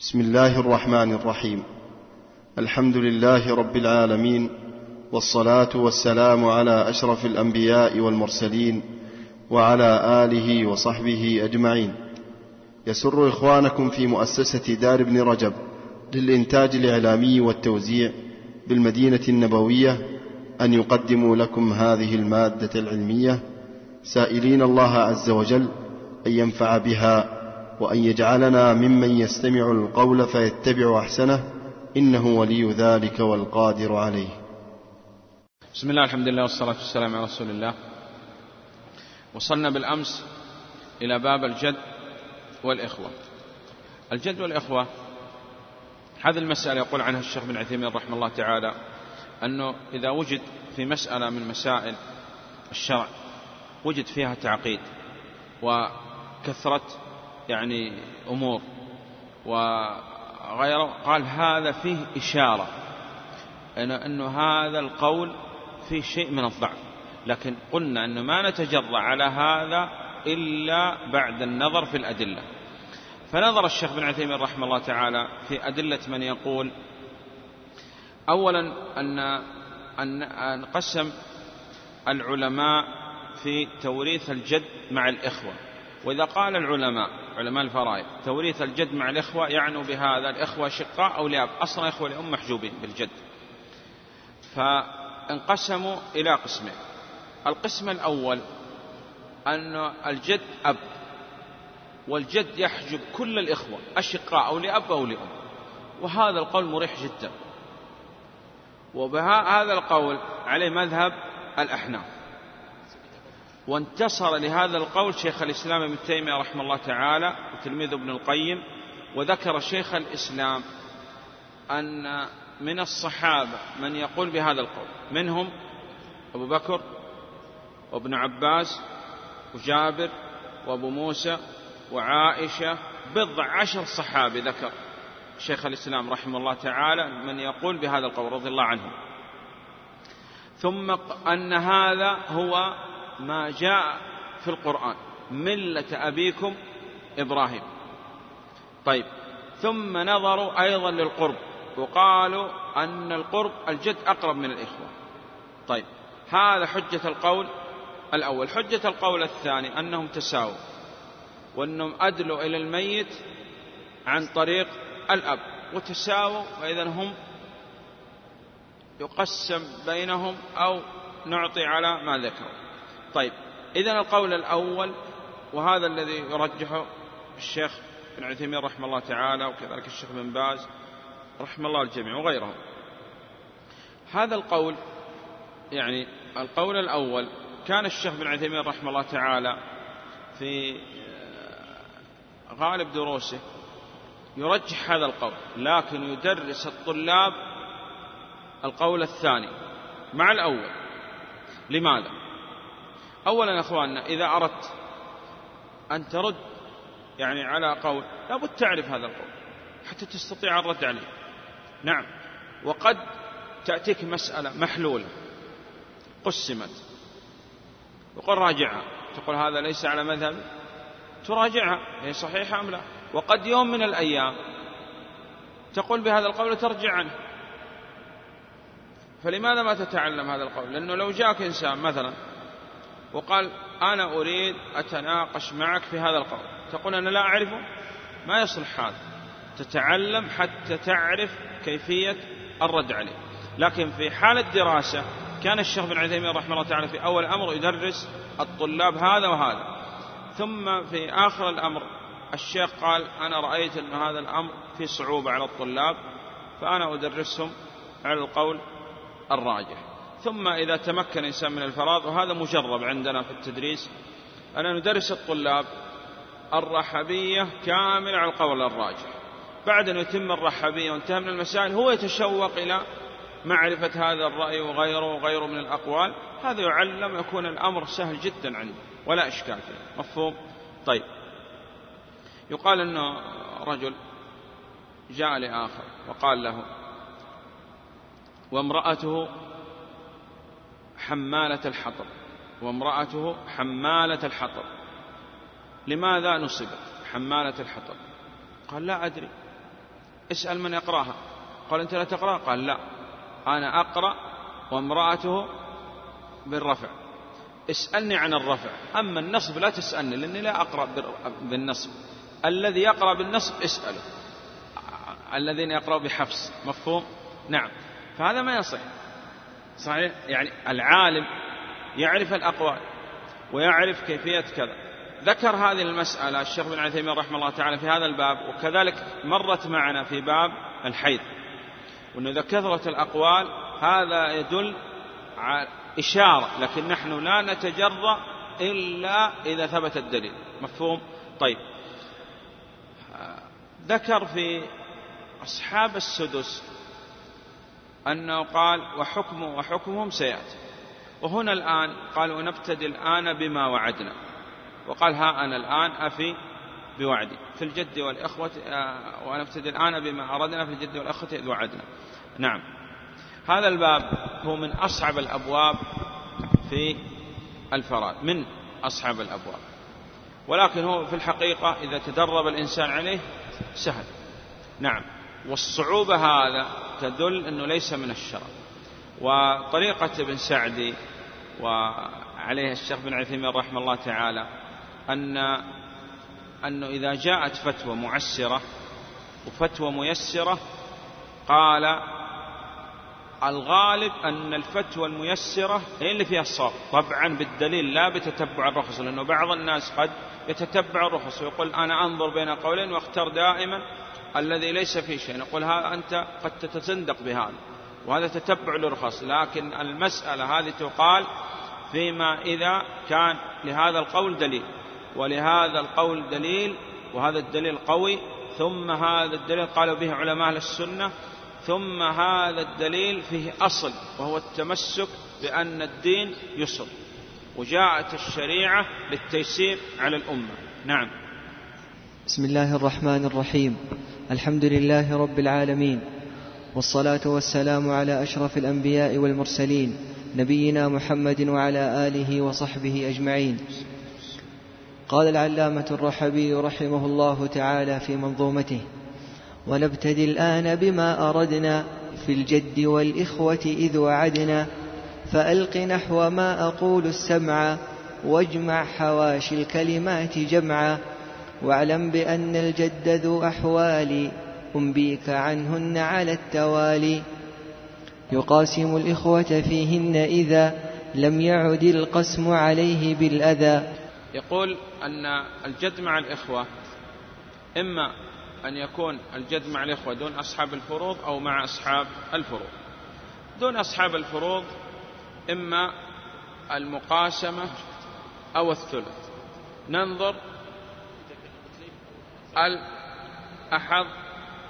بسم الله الرحمن الرحيم. الحمد لله رب العالمين، والصلاة والسلام على أشرف الأنبياء والمرسلين وعلى آله وصحبه أجمعين. يسر إخوانكم في مؤسسة دار ابن رجب للإنتاج الإعلامي والتوزيع بالمدينة النبوية أن يقدموا لكم هذه المادة العلمية، سائلين الله عز وجل أن ينفع بها وأن يجعلنا ممن يستمع القول فيتبع أحسنه، إنه ولي ذلك والقادر عليه. بسم الله، الحمد لله والصلاة والسلام على رسول الله. وصلنا بالأمس إلى باب الجد والإخوة. الجد والإخوة هذه المسألة يقول عنها الشيخ ابن عثيمين رحمه الله تعالى أنه إذا وجد في مسألة من مسائل الشرع وجد فيها تعقيد وكثرة أمور وغيره، قال هذا فيه إشارة أنه هذا القول فيه شيء من الضعف، لكن قلنا أنه ما نتجرأ على هذا إلا بعد النظر في الأدلة. فنظر الشيخ بن عثيمين رحمه الله تعالى في أدلة من يقول أولا أن قسم العلماء في توريث الجد مع الإخوة. وإذا قال علماء الفرائض توريث الجد مع الإخوة، يعنوا بهذا الإخوة شقاء أو لأب، أصلا إخوة لأم محجوبين بالجد. فانقسموا إلى قسمين. القسم الأول أن الجد أب، والجد يحجب كل الإخوة أشقاء أو لأب أو لأم، وهذا القول مريح جدا، وبهذا القول عليه مذهب الأحناف، وانتصر لهذا القول شيخ الإسلام ابن تيمية رحمه الله تعالى وتلميذ ابن القيم. وذكر شيخ الإسلام أن من الصحابة من يقول بهذا القول، منهم أبو بكر وابن عباس وجابر وأبو موسى وعائشة، بضع عشر صحابي ذكر شيخ الإسلام رحمه الله تعالى من يقول بهذا القول رضي الله عنهم. ثم أن هذا هو ما جاء في القرآن، ملة أبيكم إبراهيم. طيب، ثم نظروا أيضا للقرب وقالوا أن القرب الجد أقرب من الإخوة. طيب، هذا حجة القول الأول. حجة القول الثاني أنهم تساووا، وأنهم أدلوا إلى الميت عن طريق الأب وتساووا، وإذن هم يقسم بينهم أو نعطي على ما ذكروا. طيب، إذن القول الأول، وهذا الذي يرجحه الشيخ بن عثيمين رحمه الله تعالى وكذلك الشيخ بن باز رحمه الله الجميع وغيرهم، هذا القول القول الأول. كان الشيخ بن عثيمين رحمه الله تعالى في غالب دروسه يرجح هذا القول، لكن يدرس الطلاب القول الثاني مع الأول. لماذا؟ أولا يا أخواننا، إذا أردت أن ترد على قول لابد تعرف هذا القول حتى تستطيع الرد عليه. نعم، وقد تأتيك مسألة محلولة قسمت وقل راجعها، تقول هذا ليس على مذهبي، تراجعها هي صحيحة أم لا. وقد يوم من الأيام تقول بهذا القول وترجع عنه. فلماذا ما تتعلم هذا القول؟ لأنه لو جاءك إنسان مثلا وقال أنا أريد أتناقش معك في هذا القول، تقول أنا لا أعرفه، ما يصلح هذا. تتعلم حتى تعرف كيفية الرد عليه. لكن في حالة دراسة كان الشيخ بن عثيمين رحمه الله تعالى في أول أمر يدرس الطلاب هذا وهذا، ثم في آخر الأمر الشيخ قال أنا رأيت أن هذا الأمر فيه صعوبة على الطلاب، فأنا أدرسهم على القول الراجح. ثم إذا تمكن إنسان من الفراغ، وهذا مجرب عندنا في التدريس، أنا ندرس الطلاب الرحبية كامل على القول الراجح. بعد أن يتم الرحبية وانتهى من المسائل، هو يتشوق إلى معرفة هذا الرأي وغيره من الأقوال، هذا يعلم، يكون الأمر سهل جدا عنده ولا إشكال فيه. مفهوم؟ طيب، يقال أنه رجل جاء لآخر وقال له وامرأته حمالة الحطب، لماذا نصبت حمالة الحطب؟ قال لا أدري. اسأل من يقراها. قال أنت لا تقرأ؟ قال لا أنا أقرأ وامرأته بالرفع، اسألني عن الرفع، أما النصب لا تسألني لأني لا أقرأ بالنصب. الذي يقرأ بالنصب اسأله، الذين يقرأوا بحفص، مفهوم؟ نعم. فهذا ما يصح، صحيح؟ يعني العالم يعرف الأقوال ويعرف كيفية كذا. ذكر هذه المسألة الشيخ ابن عثيمين رحمه الله تعالى في هذا الباب، وكذلك مرت معنا في باب الحيض، وأن إذا كثرت الأقوال هذا يدل على إشارة، لكن نحن لا نتجرأ إلا إذا ثبت الدليل، مفهوم؟ طيب، ذكر في أصحاب السدس أنه قال وحكمهم سيأتي. وهنا الآن قالوا نبتدي الآن بما وعدنا، وقال ها أنا الآن أفي بوعدي في الجد والإخوة، ونبتدي الآن بما أردنا في الجد والإخوة إذ وعدنا. نعم، هذا الباب هو من أصعب الأبواب في الفرائض، من أصعب الأبواب، ولكن هو في الحقيقة إذا تدرب الإنسان عليه سهل. نعم، والصعوبة هذا تدل أنه ليس من الشرع. وطريقة ابن سعدي وعليه الشيخ بن عثيمين رحمه الله تعالى أنه إذا جاءت فتوى معسرة وفتوى ميسرة قال الغالب أن الفتوى الميسرة هي اللي فيها الصواب، طبعا بالدليل لا بتتبع الرخص، لأنه بعض الناس قد يتتبع الرخص ويقول أنا أنظر بين قولين واختار دائما الذي ليس فيه شيء، نقول ها أنت قد تتزندق بهذا، وهذا تتبع للرخص. لكن المسألة هذه تقال فيما إذا كان لهذا القول دليل ولهذا القول دليل وهذا الدليل قوي، ثم هذا الدليل قالوا به علماء أهل السنة، ثم هذا الدليل فيه أصل وهو التمسك بأن الدين يسر، وجاءت الشريعة للتيسير على الأمة. نعم. بسم الله الرحمن الرحيم، الحمد لله رب العالمين، والصلاة والسلام على أشرف الأنبياء والمرسلين نبينا محمد وعلى آله وصحبه أجمعين. قال العلامة الرحبي رحمه الله تعالى في منظومته: ونبتدي الآن بما أردنا في الجد والإخوة إذ وعدنا، فألق نحو ما أقول السمع، واجمع حواشي الكلمات جمعا، واعلم بأن الجد ذو أحوال أنبيك عنهن على التوالي، يقاسم الإخوة فيهن إذا لم يعد القسم عليه بالأذى. يقول أن الجد مع الإخوة إما أن يكون الجد مع الإخوة دون أصحاب الفروض أو مع أصحاب الفروض. دون أصحاب الفروض إما المقاسمة أو الثلث. ننظر الأحظ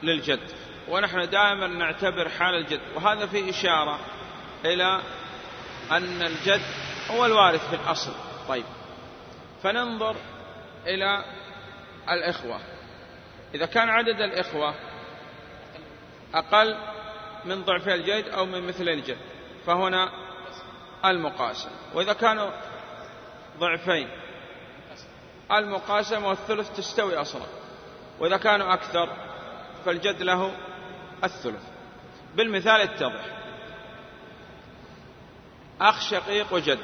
للجد، ونحن دائما نعتبر حال الجد، وهذا فيه إشارة إلى أن الجد هو الوارث في الأصل. طيب، فننظر إلى الإخوة، إذا كان عدد الإخوة أقل من ضعفي الجد أو من مثل الجد فهنا المقاسم، وإذا كانوا ضعفين المقاسم والثلث تستوي أصلا، وإذا كانوا أكثر فالجد له الثلث. بالمثال يتضح: أخ شقيق وجد،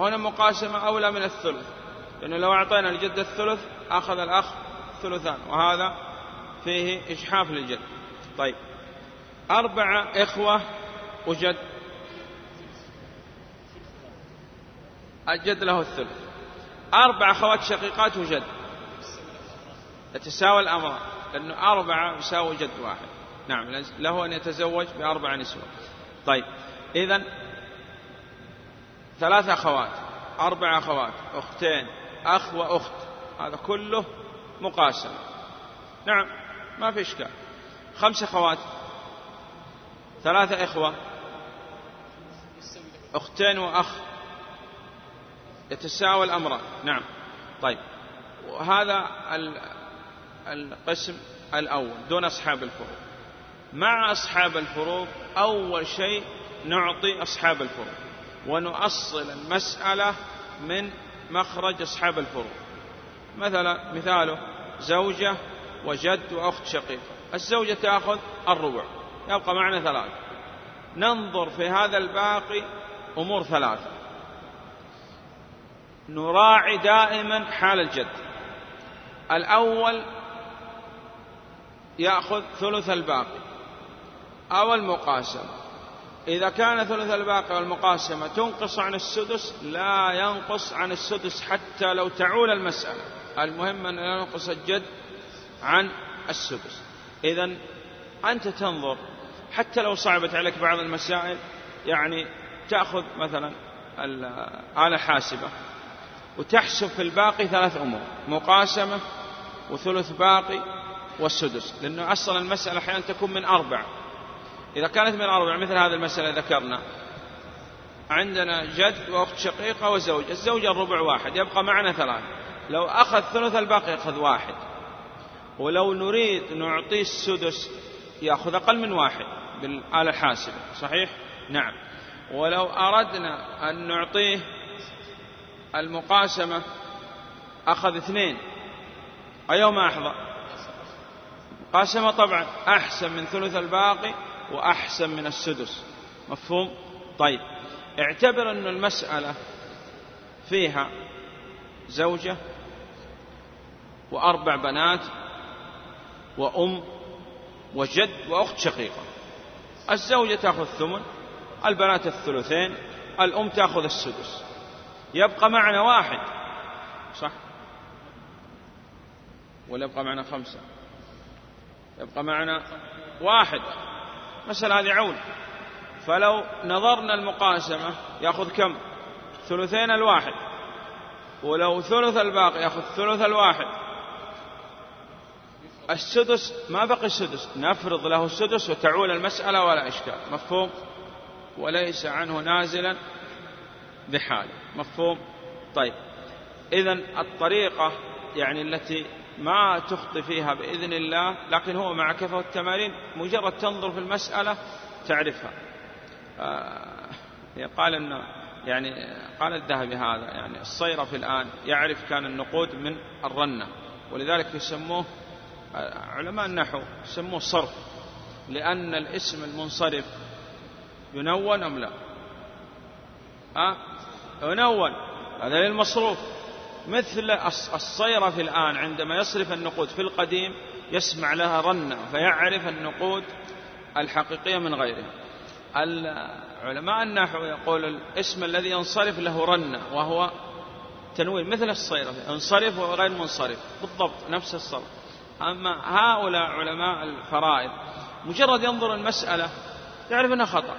هنا مقاسمة أولى من الثلث، لأنه لو أعطينا الجد الثلث أخذ الأخ ثلثان، وهذا فيه إجحاف للجد. طيب، 4 إخوة وجد، الجد له الثلث. 4 أخوات شقيقات وجد، يتساوى الأمر، لأنه 4 يساوي جد واحد. نعم، له أن يتزوج ب4 نسوة. طيب، إذن 3 أخوات، 4 أخوات، أختين، أخ وأخت، هذا كله مقاسم. نعم، ما في إشكال. 5 أخوات، 3 إخوة، أختين وأخ، يتساوى الأمران. نعم. طيب، وهذا القسم الأول دون أصحاب الفروض. مع أصحاب الفروض أول شيء نعطي أصحاب الفروض ونؤصل المسألة من مخرج أصحاب الفروض. مثلا مثاله زوجة وجد وأخت شقيقة. الزوجة تأخذ الربع، يبقى معنا ثلاثة. ننظر في هذا الباقي أمور ثلاثة، نراعي دائما حال الجد. الأول يأخذ ثلث الباقي أو المقاسمة، إذا كان ثلث الباقي والمقاسمة تنقص عن السدس لا ينقص عن السدس حتى لو تعول المسألة، المهم أن لا ينقص الجد عن السدس. إذن أنت تنظر حتى لو صعبت عليك بعض المسائل، يعني تأخذ مثلا الآلة حاسبة وتحسب في الباقي ثلاث أمور، مقاسمة وثلث باقي والسدس، لأنه أصلا المسألة أحيانا تكون من أربع. إذا كانت من أربع مثل هذه المسألة ذكرنا، عندنا جد وأخت شقيقة وزوجة، الزوجة الربع واحد، يبقى معنا ثلاثة. لو أخذ ثلث الباقي يأخذ واحد، ولو نريد نعطيه السدس يأخذ أقل من واحد بالآلة الحاسبة، صحيح؟ نعم. ولو أردنا أن نعطيه المقاسمة أخذ اثنين، أيوم أحظى مقاسمة طبعا أحسن من ثلث الباقي وأحسن من السدس، مفهوم؟ طيب، اعتبر أن المسألة فيها زوجة وأربع بنات وأم وجد وأخت شقيقة. الزوجة تأخذ الثمن، البنات الثلثين، الأم تأخذ السدس، يبقى معنا واحد، صح؟ ولا يبقى معنا خمسة؟ يبقى معنا واحد. مثلا هذه عون، فلو نظرنا المقاسمة يأخذ كم؟ ثلثين الواحد، ولو ثلث الباقي يأخذ ثلث الواحد، السدس ما بقي السدس، نفرض له السدس وتعول المسألة ولا إشكال، مفهوم؟ وليس عنه نازلا بحال، مفهوم؟ طيب، إذن الطريقة يعني التي ما تخطي فيها بإذن الله، لكن هو مع كثرة التمارين مجرد تنظر في المسألة تعرفها. قال إنه يعني قال الذهبي هذا يعني الصيرفي الآن يعرف كان النقود من الرنة، ولذلك يسموه علماء النحو يسموه صرف، لأن الاسم المنصرف ينون أم لا؟ ينون، هذا للمصروف. مثل الصيرفي الآن عندما يصرف النقود، في القديم يسمع لها رنة فيعرف النقود الحقيقية من غيرها. علماء النحو يقول الاسم الذي ينصرف له رنة وهو تنوين، مثل الصيرفي انصرف وغير منصرف بالضبط نفس الصرف. أما هؤلاء علماء الفرائض مجرد ينظر المسألة يعرف أنها خطأ،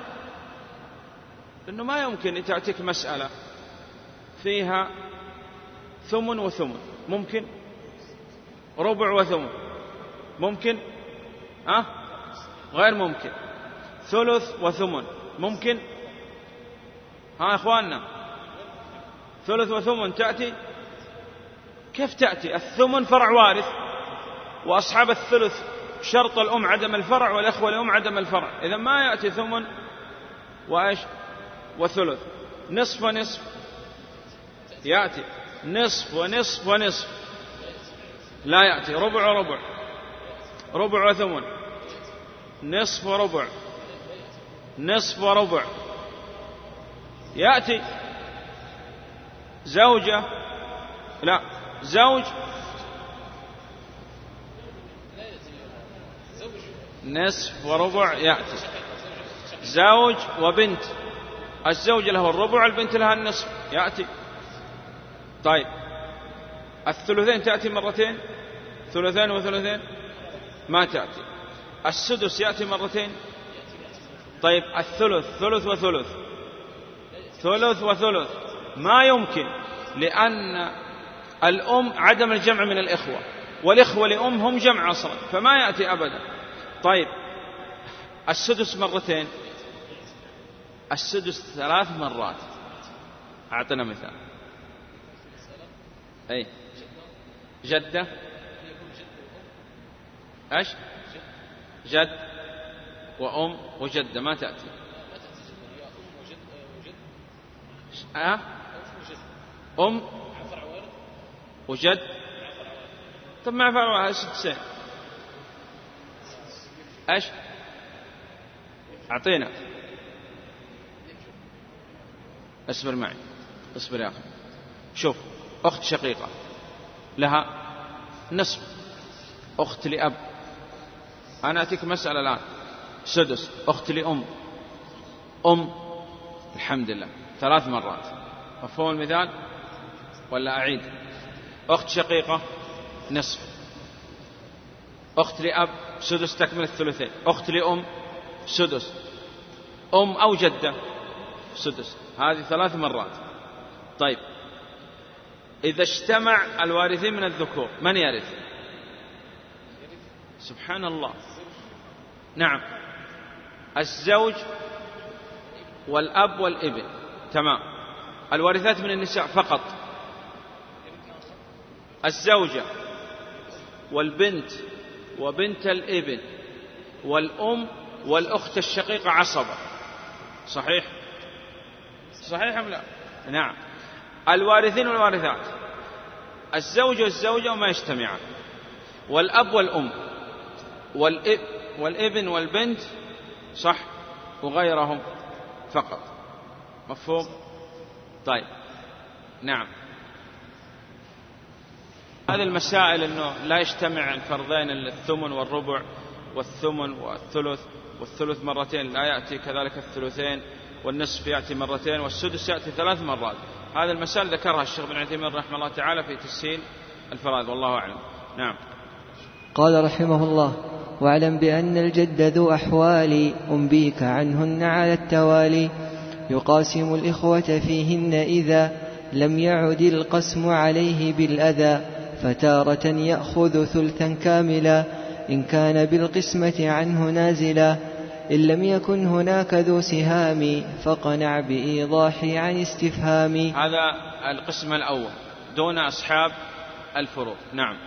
لأنه ما يمكن تأتيك مسألة فيها ثمن وثمن، ممكن ربع وثمن، ممكن غير ممكن، ثلث وثمن ممكن، ها إخواننا ثلث وثمن تأتي؟ كيف تأتي؟ الثمن فرع وارث، وأصحاب الثلث شرط الأم عدم الفرع والأخوة الأم عدم الفرع، إذا ما يأتي ثمن وإيش وثلث. نصف ونصف يأتي، نصف ونصف ونصف لا يأتي، ربع وربع، ربع وثمن، نصف وربع، نصف وربع يأتي. زوجة لا زوج نصف وربع يأتي، زوج وبنت، الزوج له الربع البنت لها النصف يأتي. طيب، الثلثين تأتي مرتين، ثلثين وثلثين ما تأتي، السدس يأتي مرتين. طيب، الثلث ثلث وثلث، ثلث وثلث ما يمكن، لأن الأم عدم الجمع من الإخوة، والإخوة لأم هم جمع أصلا فما يأتي أبدا. طيب، السدس مرتين، السدس ثلاث مرات، أعطنا مثال. أي جدة إيش؟ جد وأم وجدة ما تأتي. أم وجد، طب ما فرع وارث ست سنين، ايش اعطينا؟ اصبر معي، اصبر يا اخي. شوف، اخت شقيقه لها نصف، اخت لاب، انا اتيك مساله الان، سدس، اخت لام، الحمد لله، 3 مرات. مفهوم المثال ولا اعيد؟ اخت شقيقه نصف، اخت لاب سدس تكمل الثلثين، اخت لام سدس، ام او جده سدس، هذه 3 مرات. طيب، إذا اجتمع الوارثين من الذكور من يرث؟ سبحان الله، نعم، الزوج والأب والابن، تمام. الوارثات من النساء فقط الزوجة والبنت وبنت الابن والأم والأخت الشقيقة عصبة، صحيح؟ صحيح أم لا؟ نعم. الوارثين والوارثات الزوج والزوجة وما يجتمعان، والأب والأم والابن والبنت، صح، وغيرهم فقط. مفهوم؟ طيب، نعم. هذه المسائل أنه لا يجتمع الفرضين، الثمن والربع والثمن والثلث، والثلث مرتين لا يأتي، كذلك الثلثين، والنصف يأتي مرتين، والسدس يأتي 3 مرات. هذه المسائل ذكرها الشيخ ابن عثيمين رحمه الله تعالى في تسهيل الفرائض، والله أعلم. نعم. قال رحمه الله: واعلم بأن الجد ذو أحوال أنبيك عنهن على التوالي، يقاسم الإخوة فيهن إذا لم يعد القسم عليه بالأذى، فتارة يأخذ ثلثا كاملا إن كان بالقسمة عنه نازلا، إن لم يكن هناك ذو سهام فقنع بإيضاحي عن استفهامي. هذا القسم الأول دون أصحاب الفروض. نعم.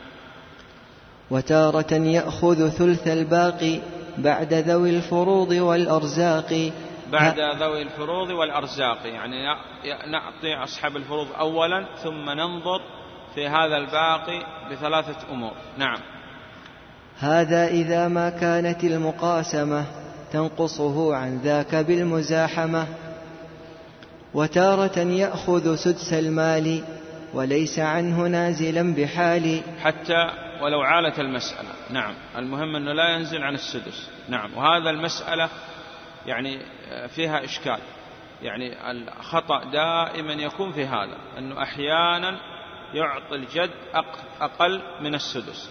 وتارة يأخذ ثلث الباقي بعد ذوي الفروض والأرزاق. بعد ذوي الفروض والأرزاق، يعني نعطي أصحاب الفروض أولا، ثم ننظر في هذا الباقي بثلاثة أمور. نعم. هذا إذا ما كانت المقاسمة تنقصه عن ذاك بالمزاحمة. وتارة يأخذ سدس المال وليس عنه نازلا بحال، حتى ولو عالت المسألة. نعم، المهم أنه لا ينزل عن السدس. نعم. وهذا المسألة يعني فيها إشكال، يعني الخطأ دائما يكون في هذا، أنه أحيانا يعطي الجد أقل من السدس.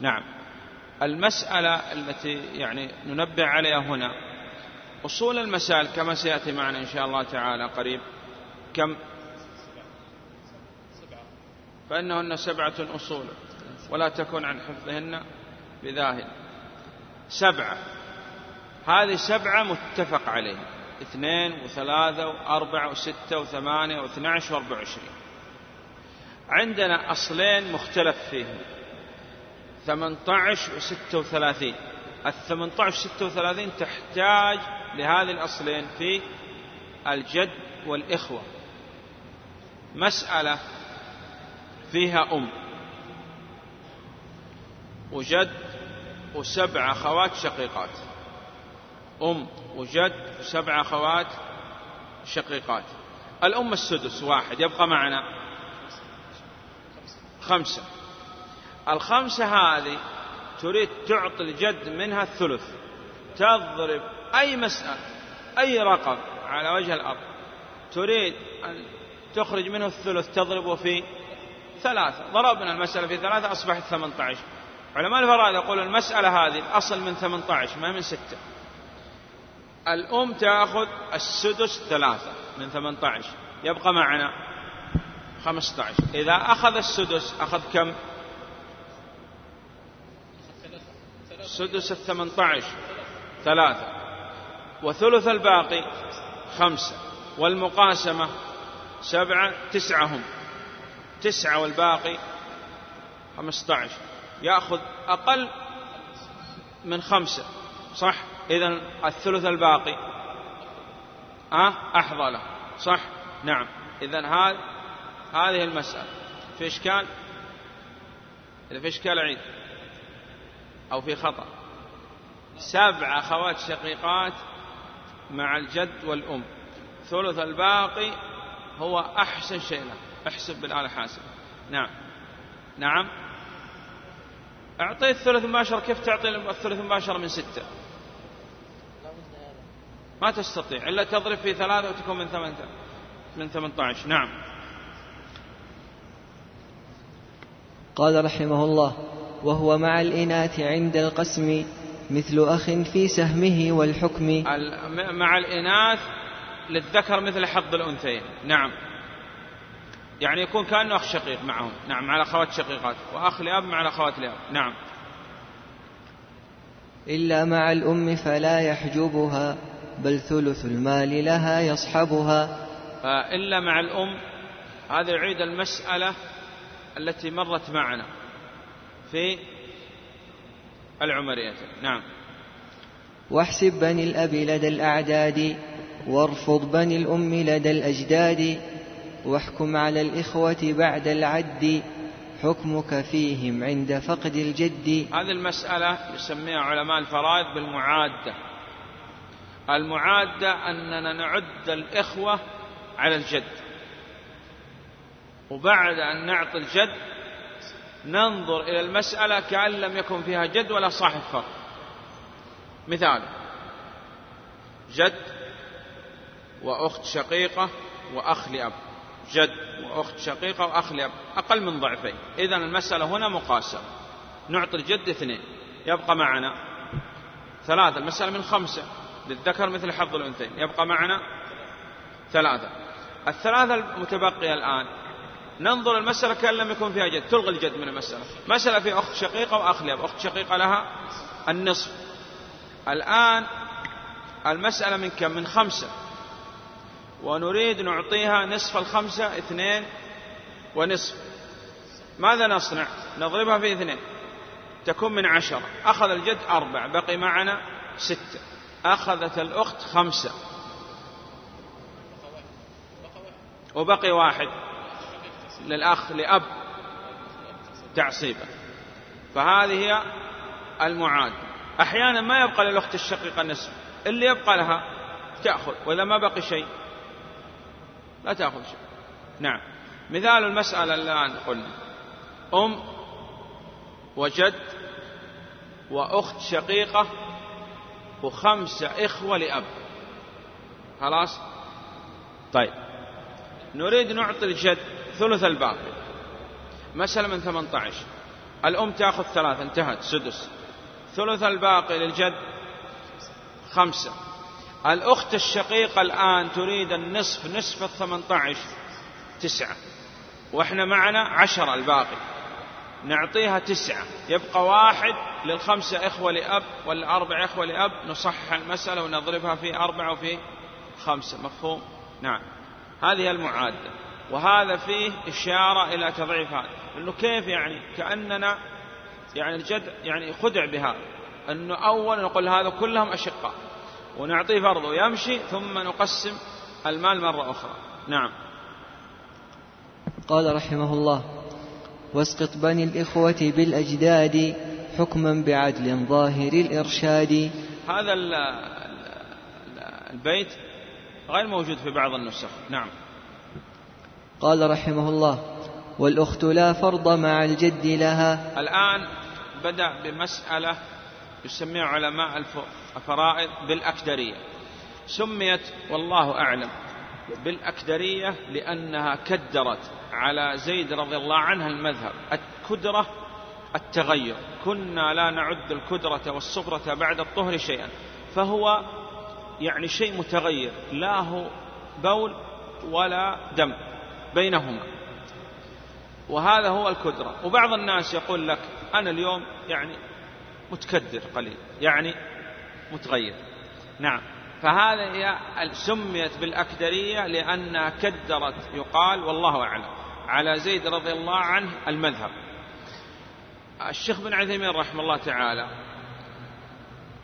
نعم. المسألة التي يعني ننبه عليها هنا، أصول المسائل كما سيأتي معنا إن شاء الله تعالى قريب، كم؟ فإنهن 7 أصول، ولا تكون عن حفظهن بذاهل. 7، هذه 7 متفق عليها، 2 و3 و4 و6 و8 و12 و24. عندنا أصلين مختلف فيهم، 18 و36. 18 و36 تحتاج لهذه الأصلين في الجد والإخوة. مسألة فيها أم وجد و7 أخوات شقيقات، أم وجد و7 أخوات شقيقات. الأم السدس، 1، يبقى معنا 5. ال5 هذه تريد تعطي الجد منها الثلث، تضرب أي مسألة، أي رقم على وجه الأرض تريد أن تخرج منه الثلث، تضربه في 3. ضربنا المسألة في 3 أصبحت 18. علماء الفرائض يقولون المسألة هذه الأصل من 18 ما من 6. الأم تأخذ السدس 3 من 18، يبقى معنا 15. إذا أخذ السدس أخذ كم؟ سدس 18، 3، وثلث الباقي 5، والمقاسمة 7، 9 هم 9 والباقي 15، يأخذ أقل من 5، صح؟ إذن الثلث الباقي أحظى له، صح؟ نعم. إذن هذه المسألة في إشكال؟ إذا في إشكال عيد أو في خطأ؟ 7 أخوات شقيقات مع الجد والأم، ثلث الباقي هو أحسن شيء له. احسب بالآلة حاسبة. نعم أعطيت ثلث مباشر، كيف تعطي الثلث مباشر من 6؟ ما تستطيع إلا تضرب في 3 وتكون من 18. نعم. قال رحمه الله: وهو مع الإناث عند القسم مثل أخ في سهمه والحكم. مع الإناث للذكر مثل حظ الأنثيين. نعم، يعني يكون كأنه أخ شقيق معهم. نعم، على أخوات شقيقات، وأخ لأب مع أخوات لأب. نعم. إلا مع الأم فلا يحجبها بل ثلث المال لها يصحبها. إلا مع الأم، هذا يعيد المسألة التي مرت معنا في العمرية. نعم. واحسب بني الأب لدى الأعداد وارفض بني الأم لدى الأجداد واحكم على الإخوة بعد العد حكمك فيهم عند فقد الجد. هذه المسألة يسميها علماء الفرائض بالمعادة. المعادة أننا نعد الإخوة على الجد، وبعد أن نعطي الجد ننظر إلى المسألة كأن لم يكن فيها جد ولا صاحب فرع. مثال: جد وأخت شقيقة وأخ لأب، جد وأخت شقيقة وأخ لأب، أقل من ضعفين. إذن المسألة هنا مقاسة، نعطي الجد 2، يبقى معنا 3. المسألة من 5، للذكر مثل حظ الأنثيين، يبقى معنا 3. ال3 المتبقية الآن ننظر المسألة كأن لم يكن فيها جد، تلغي الجد من المسألة. مسألة في أخت شقيقة وأخ لأب، أخت شقيقة لها النصف. الآن المسألة من كم؟ من 5، ونريد نعطيها نصف 5، 2.5. ماذا نصنع؟ نضربها في 2 تكون من 10. أخذ الجد 4، بقي معنا 6. أخذت الأخت 5 وبقي 1 للأخ لأب تعصيبا. فهذه هي المعاد. أحيانا ما يبقى للأخت الشقيقة نصف، اللي يبقى لها تأخذ، وإذا ما بقي شيء لا تأخذ شيء. نعم. مثال المسألة الآن قلنا: أم وجد وأخت شقيقة و5 إخوة لأب. خلاص؟ طيب، نريد نعطي الجد ثلث الباقي، مسألة من 18. الأم تأخذ 3، انتهت، سدس. ثلث الباقي للجد 5. الأخت الشقيقة الآن تريد النصف، نصف 18، 9، وإحنا معنا 10 الباقي، نعطيها 9، يبقى 1 لل5 إخوة لأب وال4 إخوة لأب. نصحح المسألة ونضربها في 4 وفي 5. مفهوم؟ نعم. هذه المعادة، وهذا فيه إشارة إلى تضعيف هذا، إنه كيف يعني كأننا يعني الجد يعني خدع بها، إنه أول نقول هذا كلهم أشقاء ونعطيه فرض ويمشي، ثم نقسم المال مرة أخرى. نعم. قال رحمه الله: واسقط بني الإخوة بالأجداد حكما بعدل ظاهر الإرشاد. هذا البيت غير موجود في بعض النسخ. نعم. قال رحمه الله: والأخت لا فرض مع الجد لها. الآن بدأ بمسألة يسميها علماء الفرائض بالأكدرية. سميت والله أعلم بالأكدرية لأنها كدرت على زيد رضي الله عنها المذهب. الكدرة التغير، كنا لا نعد الكدرة والصفرة بعد الطهر شيئا، فهو يعني شيء متغير، لا هو بول ولا دم بينهما، وهذا هو الكدرة. وبعض الناس يقول لك أنا اليوم يعني متكدر قليل، يعني متغير. نعم. فهذا هي سميت بالأكدرية لأنها كدرت، يقال والله أعلم، على زيد رضي الله عنه المذهب. الشيخ ابن عثيمين رحمه الله تعالى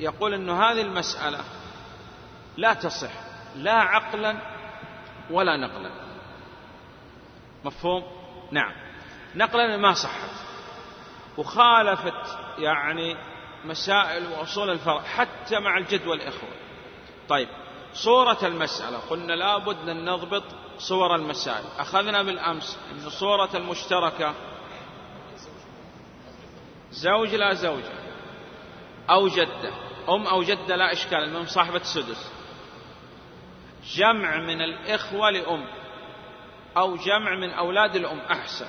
يقول أن هذه المسألة لا تصح لا عقلا ولا نقلا. مفهوم؟ نعم. نقلا ما صحت وخالفت يعني مسائل وأصول الفرع حتى مع الجد والإخوة. طيب صورة المسألة، قلنا لابد أن نضبط صور المسائل. أخذنا بالأمس أن صورة المشتركة زوج لا زوجة أو جدة، أم أو جدة لا إشكال، المهم صاحبة السدس. جمع من الإخوة لأم أو جمع من أولاد الأم أحسن،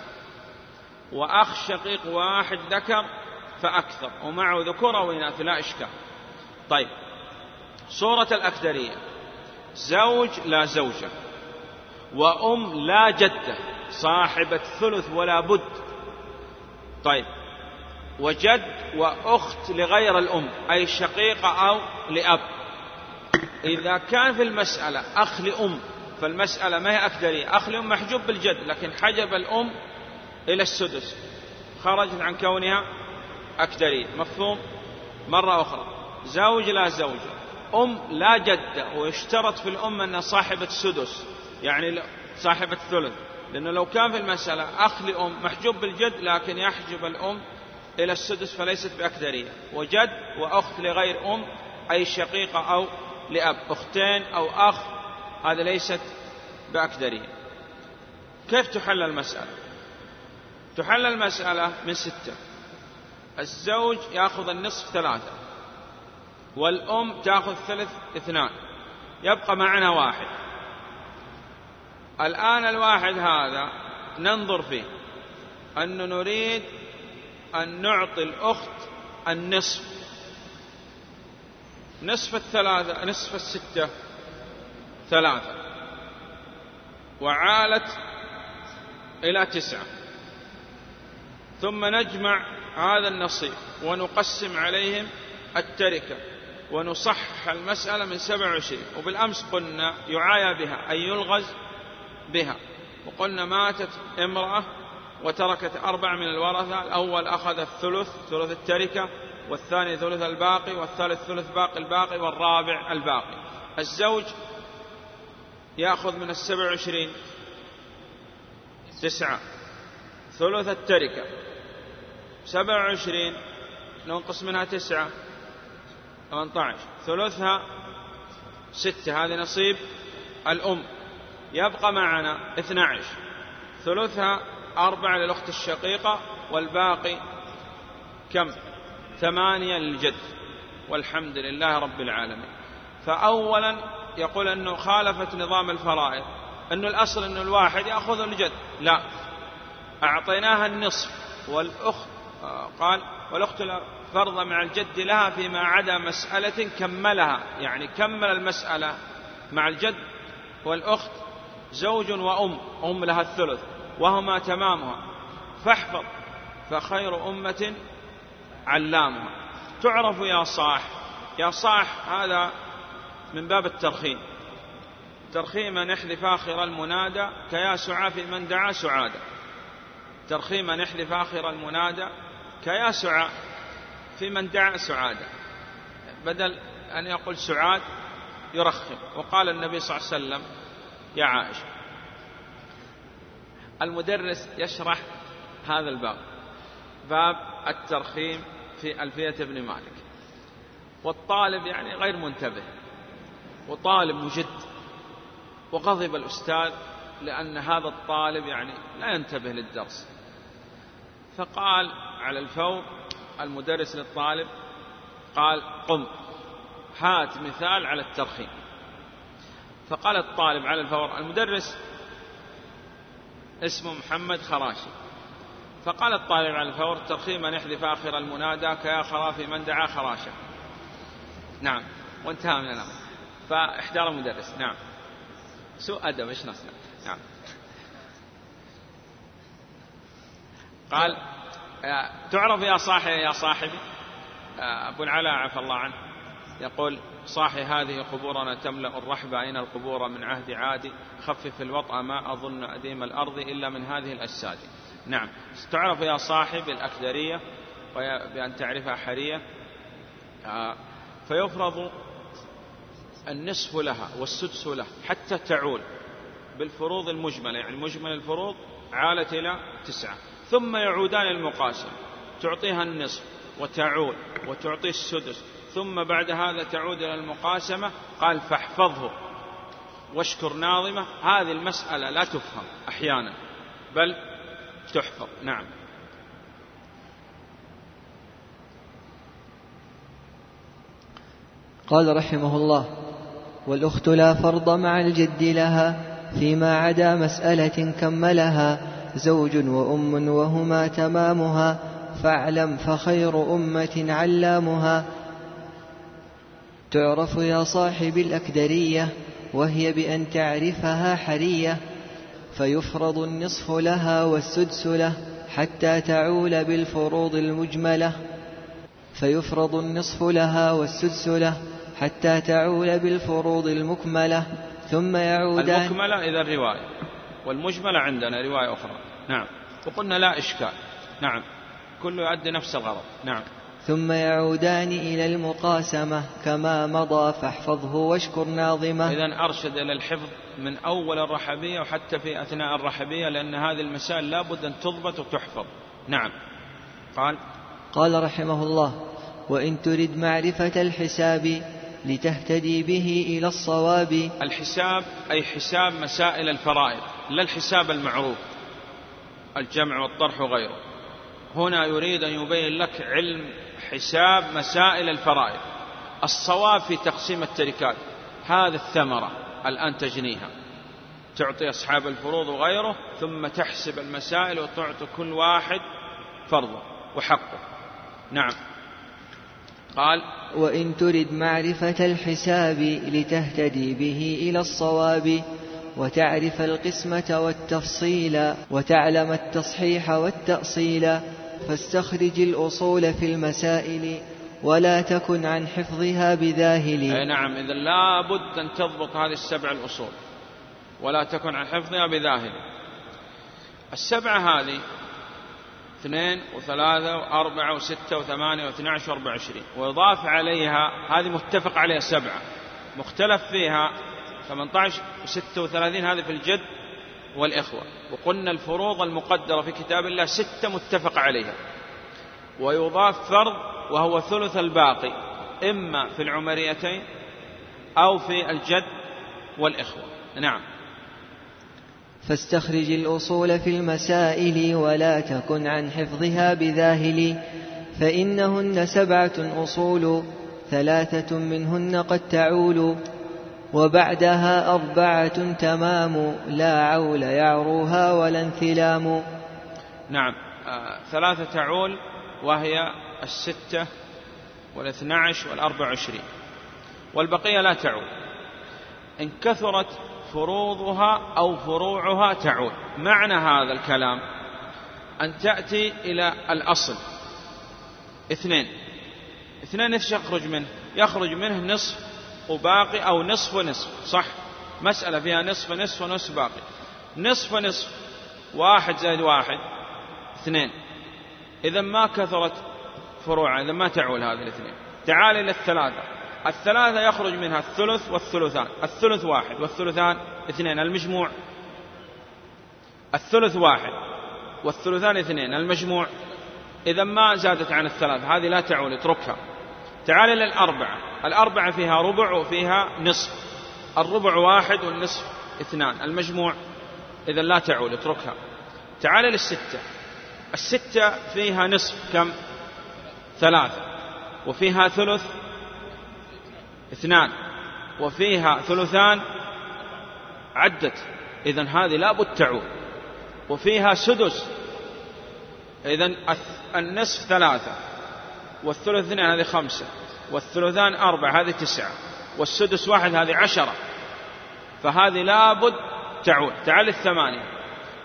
وأخ شقيق واحد ذكر فأكثر ومعه ذكور أو إناث لا إشكال. طيب صورة الأكثرية زوج لا زوجة وأم لا جدة صاحبة ثلث ولا بد. طيب وجد وأخت لغير الأم أي شقيقة أو لأب. إذا كان في المسألة أخ لأم فالمسألة ما هي أكثرية، أخ لأم محجوب بالجد لكن حجب الأم إلى السدس، خرجت عن كونها أكثرية. مفهوم؟ مرة أخرى زوج لا زوجة، أم لا جدة، ويشترط في الأم أن صاحبة السدس يعني صاحبة الثلث، لأنه لو كان في المسألة أخ لأم محجوب بالجد لكن يحجب الأم إلى السدس فليست بأكثرية. وجد وأخت لغير أم أي شقيقة أو لأب، أختين أو أخ، هذا ليست بأكثرية. كيف تحل المسألة؟ تحل المسألة من ستة. الزوج يأخذ النصف ثلاثة، والأم تأخذ ثلث اثنان، يبقى معنا واحد. الآن الواحد هذا ننظر فيه أنه نريد أن نعطي الأخت النصف، نصف الثلاثة، نصف الستة ثلاثة، وعالت إلى تسعة، ثم نجمع هذا النصيب ونقسم عليهم التركة ونصحح المسألة من 27. وبالأمس قلنا يعايا بها أي يلغز بها، وقلنا ماتت امرأة وتركت 4 من الورثة، الأول أخذ الثلث، ثلث التركة، والثاني ثلث الباقي، والثالث ثلث باقي الباقي، والرابع الباقي. الزوج يأخذ من 27 9، ثلث التركة 27 ننقص منها 9 18، ثلثها 6، هذا نصيب الأم، يبقى معنا 12، ثلثها 4 للأخت الشقيقة، والباقي كم؟ 8 للجد، والحمد لله رب العالمين. فأولا يقول أنه خالفت نظام الفرائض، أنه الأصل أنه الواحد يأخذ الجد، لا، أعطيناها النصف، والأخت قال والأخت فرض مع الجد لها فيما عدا مسألة كملها، يعني كمل المسألة مع الجد والأخت زوج وأم، أم لها الثلث وهما تمامها. فاحفظ فخير أمة علامها، تعرف يا صاح. يا صاح هذا من باب الترخيم، ترخيما نحذف آخر المنادى كيا سعى في من دعا سعادة، ترخيما نحذف آخر المنادى كيا سعى في من دعا سعادة، بدل أن يقول سعاد يرخم. وقال النبي صلى الله عليه وسلم يا عائشة. المدرس يشرح هذا الباب، باب الترخيم في ألفية ابن مالك، والطالب يعني غير منتبه وطالب مجد، وغضب الأستاذ لأن هذا الطالب يعني لا ينتبه للدرس، فقال على الفور المدرس للطالب قال قم هات مثال على الترخيم. فقال الطالب على الفور، المدرس اسمه محمد خراشي، فقال الطالب على الفور الترخيم نحذف آخر المنادى كيا خرافي من دعا خراشة. نعم، وانتهى من الأمر. فاحتار المدرس، نعم سوء أدب، إيش نصنع؟ نعم. قال تعرف يا صاحي يا صاحبي. أبو العلاء عفى الله عنه يقول صاحي هذه قبورنا تملأ الرحب، أين القبور من عهد عادي، خفف الوطأ ما أظن أديم الأرض إلا من هذه الأجساد. نعم، تعرف يا صاحب الأكثرية بأن تعرفها حرية، فيفرض النصف لها والسدس له حتى تعول بالفروض المجملة، يعني مجمل الفروض عالت إلى 9، ثم يعودان المقاسم، تعطيها النصف وتعود وتعطي السدس، ثم بعد هذا تعود إلى المقاسمة. قال فاحفظه واشكر ناظمة. هذه المسألة لا تفهم أحيانا بل تحفظ. نعم. قال رحمه الله: والأخت لا فرض مع الجد لها فيما عدا مسألة كملها زوج وأم وهما تمامها، فاعلم فخير أمة علامها تعرف يا صاحب الأكدرية، وهي بأن تعرفها حرية، فيفرض النصف لها والسدس له حتى تعول بالفروض المجملة، فيفرض النصف لها والسدس له حتى تعول بالفروض المكملة، ثم يعودان. المكملة إذا الرواية، والمجملة عندنا رواية أخرى. نعم. وقلنا لا إشكال. نعم. كله يؤدي نفس الغرض. نعم. ثم يعودان إلى المقاسمة كما مضى، فاحفظه واشكر ناظمة. إذن أرشد إلى الحفظ من أول الرحبية وحتى في أثناء الرحبية، لأن هذه المسائل لابد أن تضبط وتحفظ. نعم. قال رحمه الله: وإن ترد معرفة الحساب لتهتدي به إلى الصواب. الحساب أي حساب مسائل الفرائض، لا الحساب المعروف الجمع والطرح وغيره. هنا يريد أن يبين لك علم حساب مسائل الفرائض. الصواب في تقسيم التركات، هذه الثمرة الآن تجنيها، تعطي أصحاب الفروض وغيره، ثم تحسب المسائل وتعطي كل واحد فرضه وحقه. نعم. قال: وإن ترد معرفة الحساب لتهتدي به إلى الصواب، وتعرف القسمة والتفصيل، وتعلم التصحيح والتأصيل، فاستخرج الأصول في المسائل ولا تكن عن حفظها بذاهل. أي نعم. إذن لا بد أن تضبط هذه السبع الأصول، ولا تكن عن حفظها بذاهل. السبعة هذه 2 و3 و4 و6 و8 و12 و24، ويضاف عليها هذه متفق عليها 7، مختلف فيها 18 و36. هذه في الجد والإخوة. وقلنا الفروض المقدرة في كتاب الله 6 متفق عليها، ويضاف فرض وهو ثلث الباقي، إما في العمريتين أو في الجد والإخوة. نعم. فاستخرج الأصول في المسائل ولا تكن عن حفظها بذاهل، فإنهن 7 أصول، 3 منهن قد تعول، وبعدها 4 تمام، لا عول يعروها ولا انثلام. نعم. 3 تعول، وهي 6 و12 و24، والبقية لا تعول. إن كثرت فروضها أو فروعها تعود. معنى هذا الكلام أن تأتي إلى الأصل 2، يخرج منه نصف وباقي، أو نصف ونصف. صح، مسألة فيها نصف ونصف ونصف باقي. نصف ونصف 1 زائد 1 2. إذا ما كثرت فروعها، إذا ما تعول هذه 2. تعال إلى 3، يخرج منها الثلث والثلثان. الثلث 1 والثلثان 2، المجموع. الثلث 1 والثلثان 2، المجموع. إذا ما زادت عن 3 هذه لا تعول، اتركها. تعال إلى 4، فيها ربع وفيها نصف. الربع 1 والنصف 2، المجموع. إذا لا تعول، اتركها. تعال إلى 6، فيها نصف كم؟ 3، وفيها ثلث 2، وفيها ثلثان عدت. إذن هذه لا بد تعود. وفيها سدس، إذن النصف 3 والثلث 2، هذه 5 والثلثان 4، هذه 9، والسدس 1، هذه 10. فهذه لا بد تعود. تعال 8،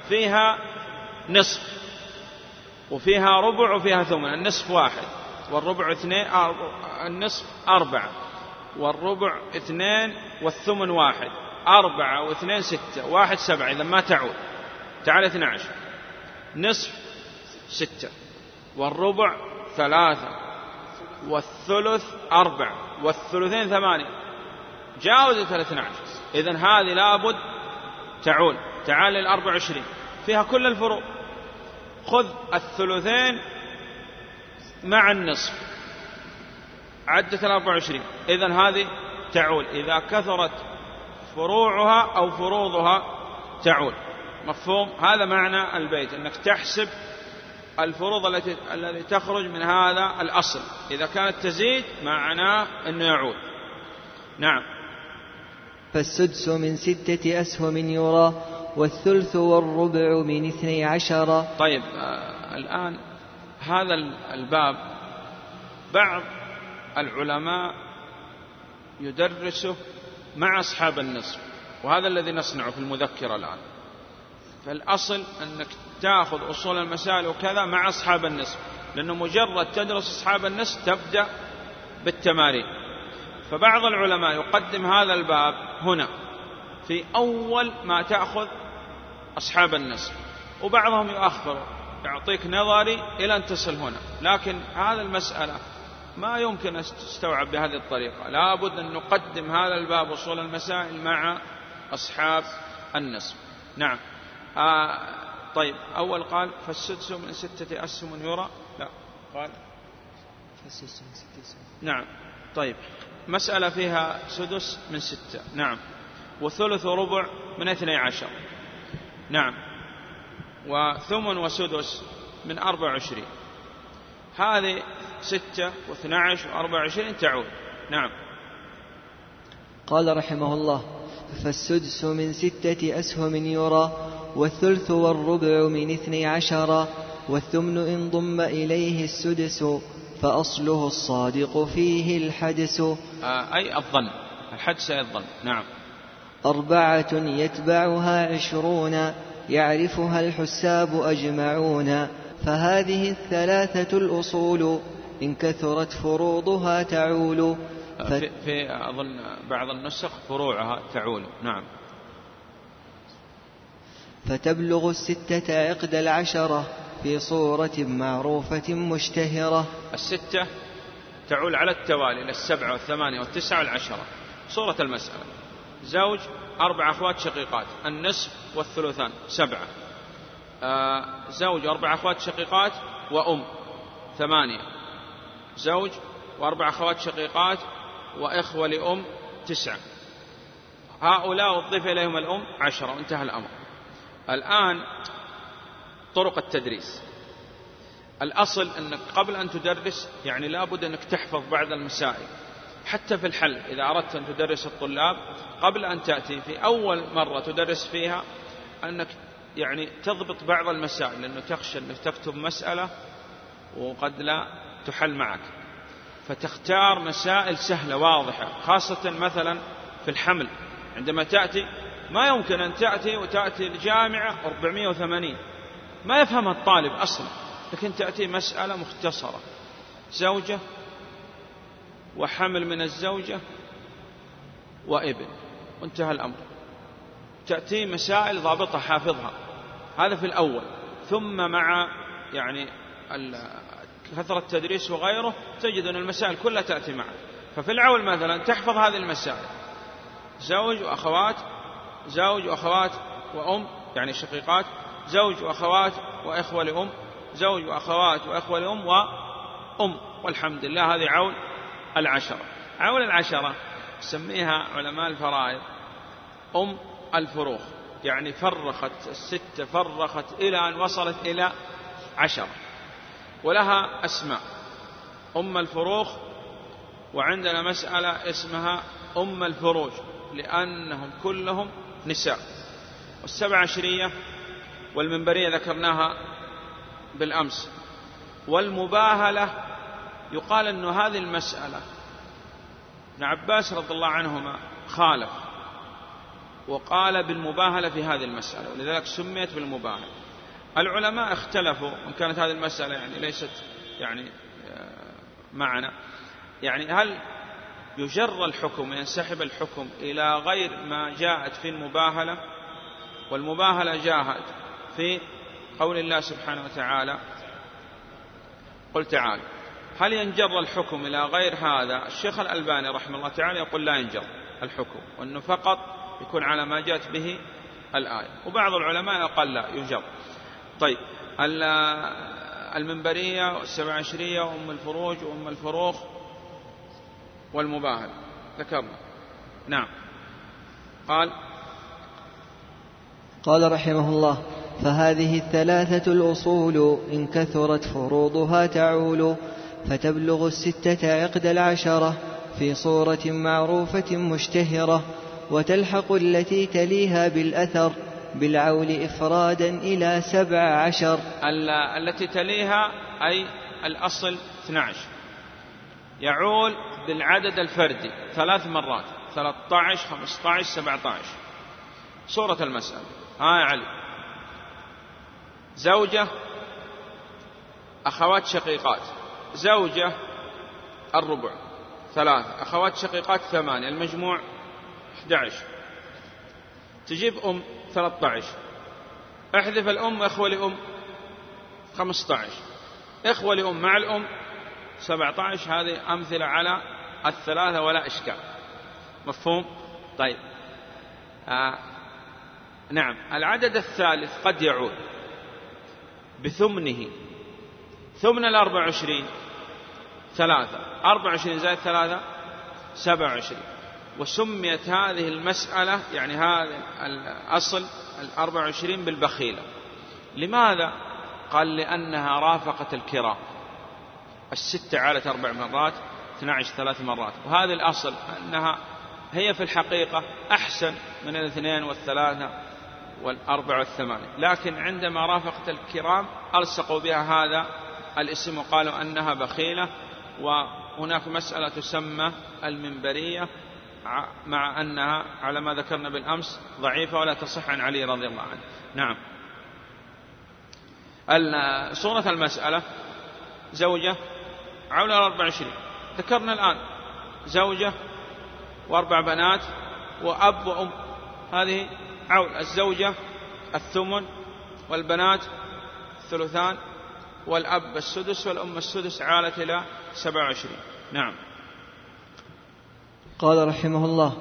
فيها نصف وفيها ربع وفيها ثمن. النصف 1 والربع 2، النصف 4 والربع 2 والثمن 1، 4 و2 6، 1 7. إذا ما تعود. تعال 12، نصف 6 والربع 3 والثلث 4 والثلثين 8، جاوزت 12. إذن هذه لابد تعود. تعال لل24، فيها كل الفروع. خذ الثلثين مع النصف عدة 24. إذن هذه تعول إذا كثرت فروعها أو فروضها تعول. مفهوم؟ هذا معنى البيت، أنك تحسب الفروض التي تخرج من هذا الأصل، إذا كانت تزيد معناه أنه يعود. نعم. فالسدس من 6 أسهم يرى، والثلث والربع من 12. طيب الآن هذا الباب بعض العلماء يدرسه مع أصحاب النصف، وهذا الذي نصنعه في المذكرة الآن. فالأصل أنك تأخذ أصول المسائل وكذا مع أصحاب النصف، لأنه مجرد تدرس أصحاب النصف تبدأ بالتمارين. فبعض العلماء يقدم هذا الباب هنا في أول ما تأخذ أصحاب النصف، وبعضهم يؤخر يعطيك نظري إلى أن تصل هنا. لكن هذا المسألة ما يمكن أن تستوعب بهذه الطريقة، لابد أن نقدم هذا الباب أصول المسائل مع أصحاب النصف. نعم. طيب أول قال فالسدس من 6 أسهم يرى، لا قال فالسدس من 6 أسهم. نعم. طيب مسألة فيها سدس من 6. نعم. وثلث وربع من 12. نعم. وثمن وسدس من 24. هذه 6 و12 و24 تعود. نعم. قال رحمه الله فالسدس من 6 أسهم يرى، والثلث والربع من 12، والثمن إن ضم إليه السدس فأصله الصادق فيه الحدس. أي الظن، الحدس أي الظن. نعم. 4 يتبعها 20 يعرفها الحساب أجمعون، فهذه 3 الأصول إن كثرت فروضها تعول. في أظن بعض النسخ فروعها تعول. نعم. فتبلغ 6 عقد 10 في صورة معروفة مشتهرة. 6 تعول على التوالي إلى 7 و8 و9 و10. صورة المسألة: زوج، 4 أخوات شقيقات، النصف والثلثان 7. زوج و4 أخوات شقيقات وأم 8. زوج و4 أخوات شقيقات وإخوة لأم 9. هؤلاء أضيف إليهم الأم 10 وانتهى الأمر. الآن طرق التدريس. الأصل أنك قبل أن تدرس يعني لابد أنك تحفظ بعض المسائل حتى في الحل. إذا أردت أن تدرس الطلاب قبل أن تأتي في أول مرة تدرس فيها أنك يعني تضبط بعض المسائل، لأنه تخشى أنك تكتب مسألة وقد لا تحل معك. فتختار مسائل سهلة واضحة، خاصة مثلا في الحمل. عندما تأتي ما يمكن أن تأتي وتأتي الجامعة 480 ما يفهمها الطالب أصلا، لكن تأتي مسألة مختصرة: زوجة وحمل من الزوجة وابن، وانتهى الأمر. تأتي مسائل ضابطها حافظها، هذا في الأول. ثم مع يعني كثرة التدريس وغيره تجد أن المسائل كلها تأتي معه. ففي الأول مثلا تحفظ هذه المسائل: زوج وأخوات، زوج وأخوات وأم يعني شقيقات، زوج وأخوات وإخوة لأم، زوج وأخوات وإخوة لأم وأم، والحمد لله. هذه عول 10. عول 10 سميها علماء الفرائض أم الفروخ، يعني فرخت 6 فرخت إلى أن وصلت إلى 10، ولها أسماء: أم الفروخ، وعندنا مسألة اسمها أم الفروج لأنهم كلهم نساء. وال27 والمنبرية ذكرناها بالأمس. والمباهلة يقال أن هذه المسألة ابن عباس رضي الله عنهما خالف وقال بالمباهلة في هذه المسألة، ولذلك سميت بالمباهلة. العلماء اختلفوا إن كانت هذه المسألة يعني ليست يعني معنا، يعني هل يجر الحكم وينسحب الحكم إلى غير ما جاءت في المباهلة؟ والمباهلة جاءت في قول الله سبحانه وتعالى: قل تعالى. هل ينجر الحكم إلى غير هذا؟ الشيخ الألباني رحمه الله تعالى يقول لا ينجر الحكم، وأنه فقط يكون على ما جاءت به الآية، وبعض العلماء قال لا ينجر. طيب المنبرية والسبع عشرية وأم الفروج وأم الفروخ والمباهل ذكرنا. نعم. قال رحمه الله: فهذه الثلاثة الأصول إن كثرت فروضها تعول، فتبلغ الستة عقد العشرة في صورة معروفة مشتهرة، وتلحق التي تليها بالأثر بالعول إفرادا إلى 17. التي تليها أي الأصل 12، يعول بالعدد الفردي ثلاث مرات 13 15 17. صورة المسألة: علي زوجة أخوات شقيقات، زوجة الربع ثلاثة، أخوات شقيقات 8، المجموع 11. تجيب أم 13، احذف الأم إخوة لأم 15، إخوة لأم مع الأم 17. هذه أمثلة على الثلاثة ولا إشكال. مفهوم؟ طيب. نعم. العدد الثالث قد يعود بثمنه، ثمن 24 3، 24 زائد 3 27. وسميت هذه المسألة يعني هذا الأصل 24 بالبخيلة. لماذا؟ قال لأنها رافقت الكرام، 6 عالت 4 مرات، 12 3 مرات. وهذا الأصل أنها هي في الحقيقة أحسن من 2 و3 و4 و8، لكن عندما رافقت الكرام ألصقوا بها هذا الاسم وقالوا أنها بخيلة. وهناك مسألة تسمى المنبرية مع أنها على ما ذكرنا بالأمس ضعيفة ولا تصح عن علي رضي الله عنه. نعم. صورة المسألة: زوجة عول 24، ذكرنا الآن، زوجة وأربع بنات وأب وأم، هذه عول. الزوجة الثمن، والبنات الثلثان، والأب السدس، والأم السدس، عالت إلى 27. نعم. قال رحمه الله: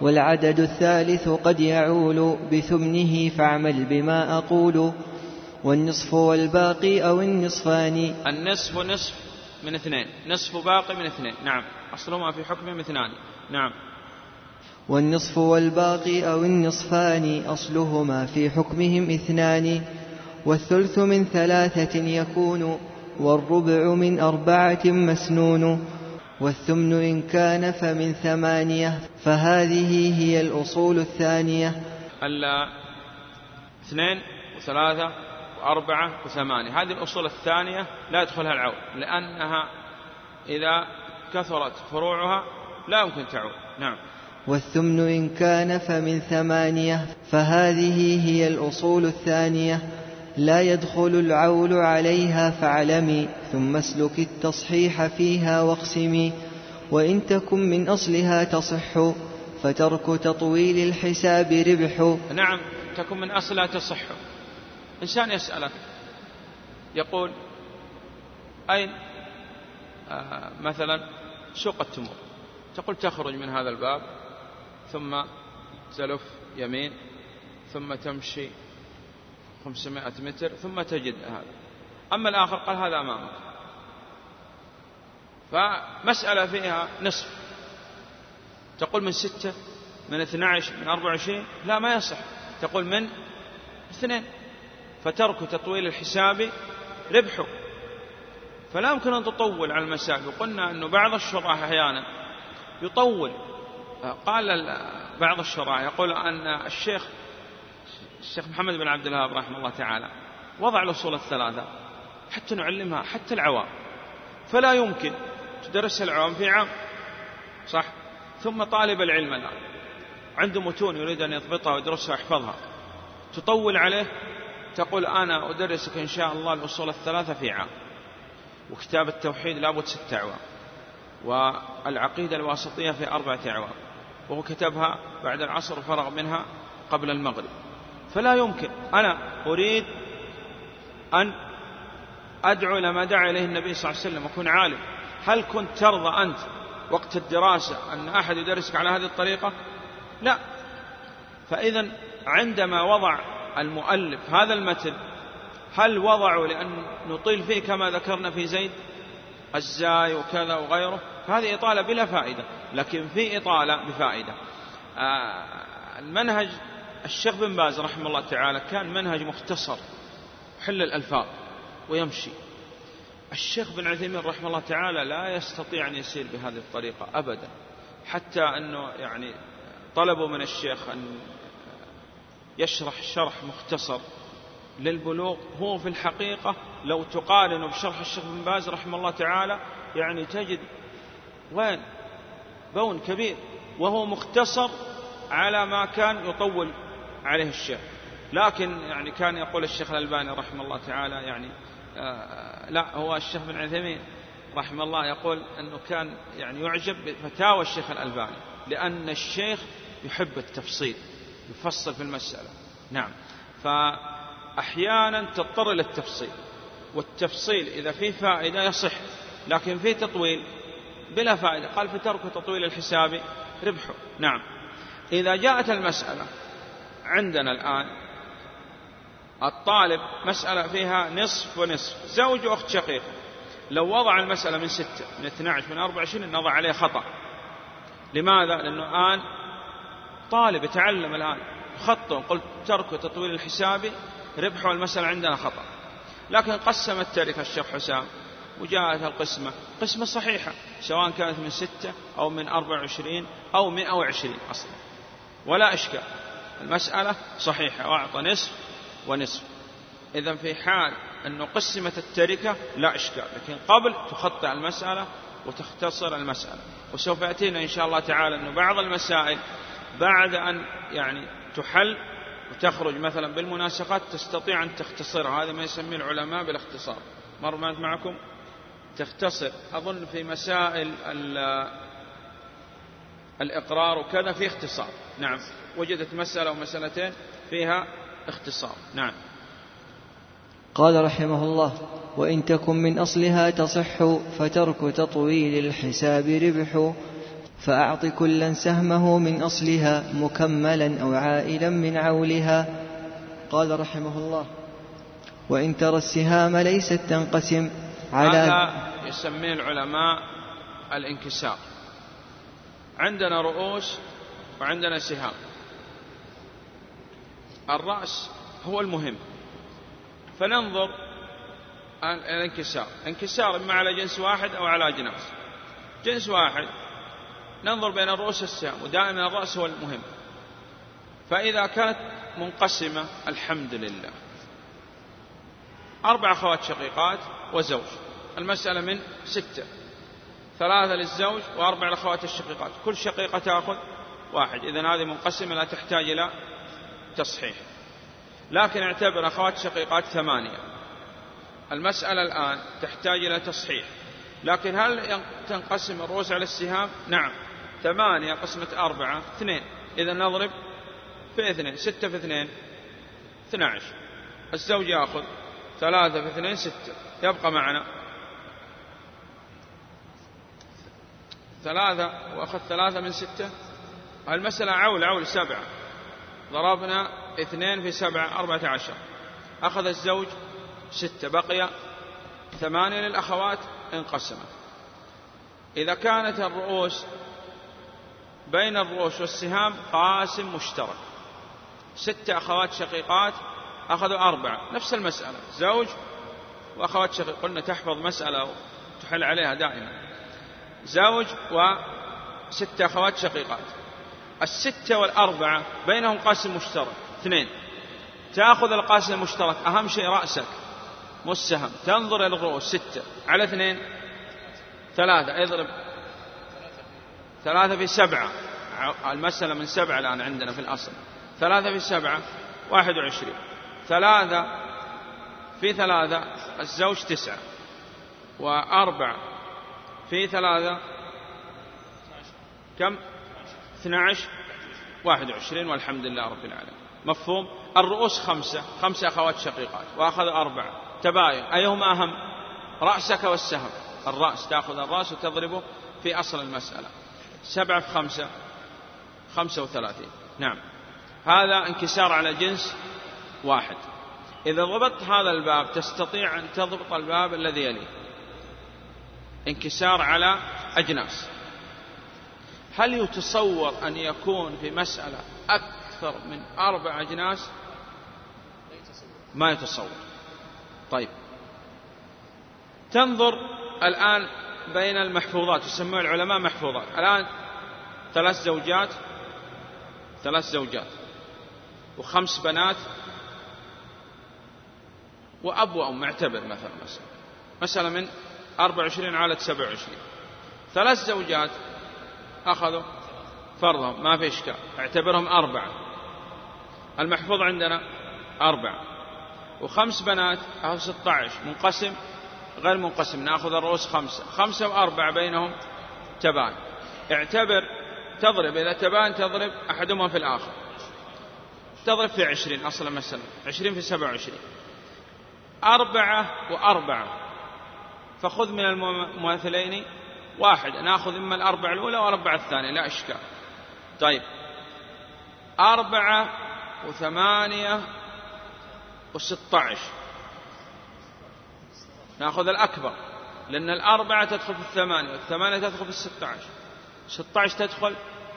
والعدد الثالث قد يعول بثمنه فاعمل بما أقول، والنصف والباقي أو النصفان. النصف نصف من 2، نصف باقي من 2. نعم. أصلهما في حكمهم 2. نعم. والنصف والباقي أو النصفان أصلهما في حكمهم 2، والثلث من 3 يكون، والربع من 4 مسنون، والثمن إن كان فمن 8. فهذه هي الأصول الثانية. 2 و3 و4 و8 هذه الأصول الثانية لا يدخلها العول، لأنها إذا كثرت فروعها لا يمكن تعول. نعم. والثمن إن كان فمن 8. فهذه هي الأصول الثانية لا يدخل العول عليها، فاعلمي ثم اسلك التصحيح فيها واقسمي، وإن تكن من أصلها تصح، فترك تطويل الحساب ربح. نعم. تكن من أصلها تصح. إنسان يسألك يقول: أين مثلا سوق التمر؟ تقول: تخرج من هذا الباب ثم تلف يمين ثم تمشي 500 متر ثم تجد هذا. أما الآخر قال: هذا أمامك. فمسألة فيها نصف، تقول من 6 من 12 من 24؟ لا، ما يصح. تقول من 2. فترك تطويل الحساب ربحه. فلا يمكن أن تطول على المسائل. وقلنا أن بعض الشراح أحيانا يطول. قال بعض الشراح يقول أن الشيخ محمد بن عبد الوهاب رحمه الله تعالى وضع الأصول الثلاثة حتى نعلمها حتى العوام، فلا يمكن تدرسها العوام في عام، صح؟ ثم طالب العلم الآن عنده متون يريد أن يضبطها ويدرسها ويحفظها، تطول عليه، تقول: أنا أدرسك إن شاء الله الأصول الثلاثة في عام، وكتاب التوحيد لابد 6 أعوام، والعقيدة الواسطية في 4 أعوام، وهو كتبها بعد العصر وفرغ منها قبل المغرب. فلا يمكن. أنا أريد أن أدعو لما دعا إليه النبي صلى الله عليه وسلم وأكون عالم. هل كنت ترضى أنت وقت الدراسة أن أحد يدرسك على هذه الطريقة؟ لا. فإذا عندما وضع المؤلف هذا المتن هل وضعوا لأن نطيل فيه كما ذكرنا في زيد الزاي وكذا وغيره؟ هذه إطالة بلا فائدة، لكن في إطالة بفائدة. المنهج الشيخ بن باز رحمه الله تعالى كان منهج مختصر، حل الألفاظ ويمشي. الشيخ بن عثيمين رحمه الله تعالى لا يستطيع أن يسير بهذه الطريقة أبدا، حتى أنه يعني طلبوا من الشيخ أن يشرح شرح مختصر للبلوغ. هو في الحقيقة لو تقارن بشرح الشيخ بن باز رحمه الله تعالى يعني تجد وين بون كبير، وهو مختصر على ما كان يطول عليه الشيخ. لكن يعني كان يقول الشيخ الألباني رحمه الله تعالى يعني لا، هو الشيخ بن عثيمين رحمه الله يقول أنه كان يعني يعجب بفتاوى الشيخ الألباني، لأن الشيخ يحب التفصيل، يفصل في المسألة. نعم، فأحيانا تضطر للتفصيل، والتفصيل إذا فيه فائدة يصح، لكن فيه تطويل بلا فائدة. قال فترك تطويل الحساب ربحه. نعم، إذا جاءت المسألة عندنا الآن الطالب مسألة فيها نصف ونصف، زوج وأخت شقيق، لو وضع المسألة من 6 من 12 من 24 نضع عليه خطأ. لماذا؟ لأنه الآن طالب يتعلم الآن خطه، قلت ترك تطويل الحساب ربحه، المسألة عندنا خطأ. لكن قسم التركة الشيخ حسام، وجاءت القسمة قسمة صحيحة سواء كانت من 6 أو من 24 أو 120 أصلا، ولا إشكال، المسألة صحيحة، وأعطى نصف ونصف. إذن في حال أنه قسمة التركة لا إشكال، لكن قبل تخطئ المسألة وتختصر المسألة. وسوف يأتينا إن شاء الله تعالى أنه بعض المسائل بعد أن يعني تحل وتخرج مثلا بالمناسقات تستطيع أن تختصرها، هذا ما يسميه العلماء بالاختصار. مرمت معكم تختصر، أظن في مسائل الإقرار وكذا في اختصار. نعم، وجدت مسألة ومسألتين فيها اختصار. نعم. قال رحمه الله: وإن تكن من أصلها تصح، فترك تطويل الحساب ربح، فأعط كلا سهمه من أصلها مكملا أو عائلا من عولها. قال رحمه الله: وإن ترى السهام ليست تنقسم على، هذا يسميه العلماء الانكسار. عندنا رؤوس وعندنا سهام. الرأس هو المهم، فننظر الانكسار، انكسار إما على جنس واحد أو على أجناس. جنس واحد ننظر بين الرؤوس والسهام، ودائما الرأس هو المهم. فإذا كانت منقسمة الحمد لله، 4 أخوات شقيقات وزوج، المسألة من 6، 3 للزوج و4 الأخوات الشقيقات، كل شقيقة تأخذ 1. إذن هذه منقسمة لا تحتاج إلى تصحيح. لكن اعتبر أخوات شقيقات 8، المسألة الآن تحتاج إلى تصحيح. لكن هل تنقسم الرؤوس على السهام؟ نعم، 8 قسمة 4 2، إذا نضرب في 2، 6 في 2 12، الزوج يأخذ 3 في 2 6، يبقى معنا 3 وأخذ 3 من 6. المسألة عول 7، ضربنا 2 في 7 14، أخذ الزوج 6، بقي 8 للأخوات، انقسمت. إذا كانت الرؤوس بين الرؤوس والسهام قاسم مشترك، 6 أخوات شقيقات أخذوا 4، نفس المسألة، زوج وأخوات شقيق، قلنا تحفظ مسألة وتحل عليها دائما، زوج و6 أخوات شقيقات، 6 و4 بينهم قاسم مشترك 2، تأخذ القاسم المشترك، أهم شيء رأسك مو السهم، تنظر إلى الرؤوس، 6 على 2 3، اضرب 3 في 7، المسألة من 7 الآن عندنا في الأصل، 3 في 7 21، 3 في 3 الزوج 9، و4 في 3 كم؟ 12 21، والحمد لله رب العالمين. مفهوم؟ الرؤوس 5 أخوات شقيقات وأخذ 4، تباين، أيهما أهم؟ رأسك والسهم، الرأس تأخذ الرأس وتضربه في أصل المسألة، 7 في 5 35. نعم، هذا انكسار على جنس واحد. إذا ضبطت هذا الباب تستطيع أن تضبط الباب الذي يليه، انكسار على أجناس. هل يتصور أن يكون في مسألة أكثر من 4 أجناس؟ ما يتصور. طيب تنظر الآن بين المحفوظات، يسمى العلماء محفوظات. الآن 3 زوجات و5 بنات وأب وأم، معتبر مثلا مسألة من 24 على 27، 3 زوجات أخذوا فرضهم ما في إشكال، اعتبرهم 4، المحفوظ عندنا 4، و5 بنات أخذوا 16، منقسم غير منقسم نأخذ الرؤوس 5 و4 بينهم تبان، اعتبر تضرب، إذا تبان تضرب أحدهما في الآخر، تضرب في 20، أصلا مثلا 20 في 27، 4 و4، فخذ من المماثلين 1، نأخذ إما 4 الأولى و4 الثانية لا إشكال. طيب 4 و8 و16 نأخذ الأكبر، لأن 4 تدخل في 8، و8 تدخل في 16، 16 تدخل 32،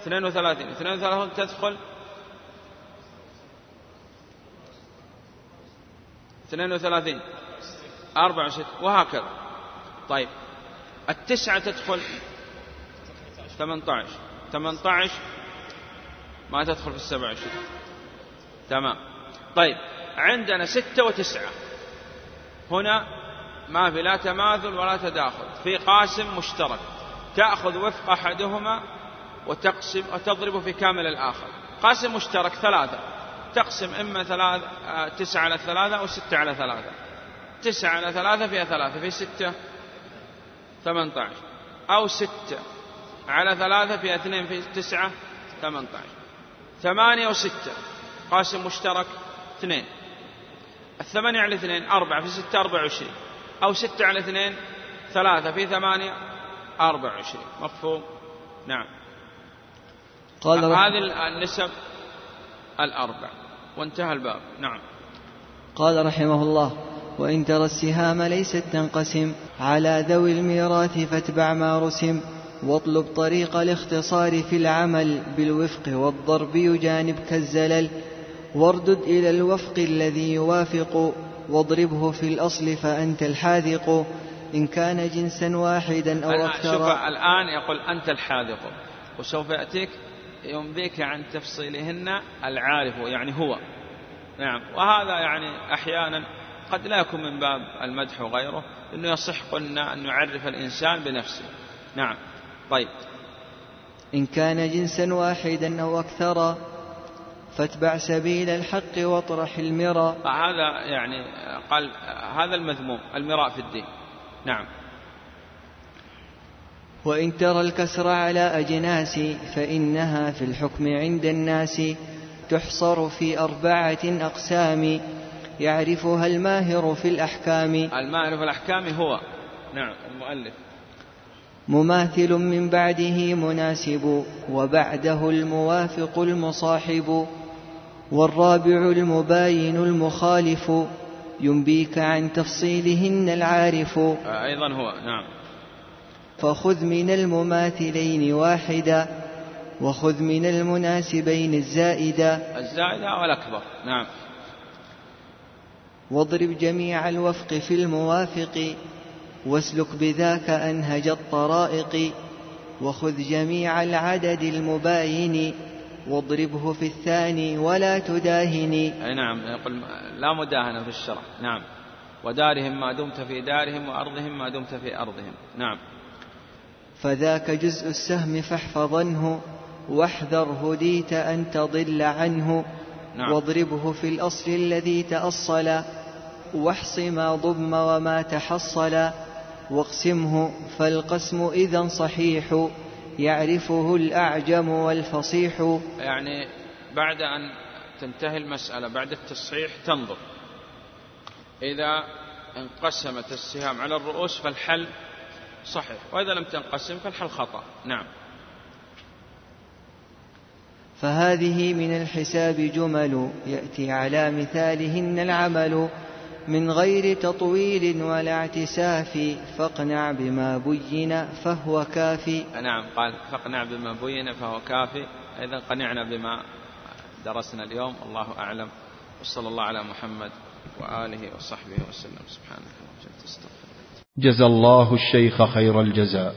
32 تدخل 32، 64 وهكذا. طيب 9 تدخل 18، 18 ما تدخل في 27، تمام. طيب عندنا 6 و9، هنا ما في لا تماثل ولا تداخل، في قاسم مشترك، تأخذ وفق أحدهما وتقسم وتضرب في كامل الآخر. قاسم مشترك 3، تقسم إما 9 على 3 أو 6 على 3، 9 على 3 فيها 3 في 6 18، أو 6 على 3 فيها 2 في 9 18، 8 و6 قاسم مشترك 2، 8 على 2 4 في 6 24، أو 6 على 2 3 في 8 24. مفهوم؟ نعم. قال هذه النسب الأربع وانتهى الباب. نعم. قال رحمه الله: وإن ترى السهام ليست تنقسم على ذوي الميراث فاتبع ما رسم، واطلب طريق الاختصار في العمل بالوفق، والضرب يجانبك الزلل، واردد إلى الوفق الذي يوافق، واضربه في الأصل فأنت الحاذق، إن كان جنسا واحدا أو أكثر. شوف الآن يقول أنت الحاذق، وسوف يأتيك ينبيك عن تفصيلهن العارف، يعني هو. نعم. وهذا يعني أحيانا قد لا يكون من باب المدح وغيره، إنه يصح قلنا أن نعرف الإنسان بنفسه. نعم. طيب إن كان جنسا واحدا أو أكثر فاتبع سبيل الحق واطرح المرى. هذا يعني قال هذا المذموم، المراء في الدين. نعم. وإن ترى الكسر على أجناس فإنها في الحكم عند الناس تحصر في 4 أقسام يعرفها الماهر في الأحكام. الماهر في الأحكام هو، نعم، المؤلف. مماثل من بعده مناسب، وبعده الموافق المصاحب، والرابع المباين المخالف ينبيك عن تفصيلهن العارف أيضا هو. نعم. فخذ من المماثلين واحدا، وخذ من المناسبين الزائدة والأكبر. نعم. واضرب جميع الوفق في الموافق، واسلك بذاك أنهج الطرائق، وخذ جميع العدد المباين، واضربه في الثاني ولا تداهني. نعم، يقول لا مداهنة في الشرع. نعم. ودارهم ما دمت في دارهم، وأرضهم ما دمت في أرضهم. نعم. فذاك جزء السهم فاحفظنه، واحذر هديت أن تضل عنه. نعم. واضربه في الأصل الذي تأصل، واحص ما ضم وما تحصل، واقسمه فالقسم إذا صحيح يعرفه الأعجم والفصيح. يعني بعد أن تنتهي المسألة بعد التصحيح تنظر إذا انقسمت السهام على الرؤوس فالحل صحيح، وإذا لم تنقسم فالحل خطأ. نعم. فهذه من الحساب جمل يأتي على مثالهن العمل من غير تطويل ولا اعتساف فاقنع بما بين فهو كافي. نعم قال فاقنع بما بين فهو كافي، إذن قنعنا بما درسنا اليوم، الله أعلم، وصلى الله على محمد وآله وصحبه وسلم. سبحانك اللهم وبحمدك. جزى الله الشيخ خير الجزاء،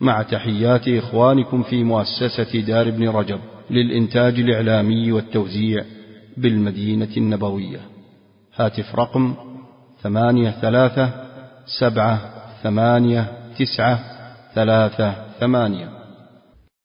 مع تحيات إخوانكم في مؤسسة دار ابن رجب للإنتاج الإعلامي والتوزيع بالمدينة النبوية. هاتف رقم 83789338.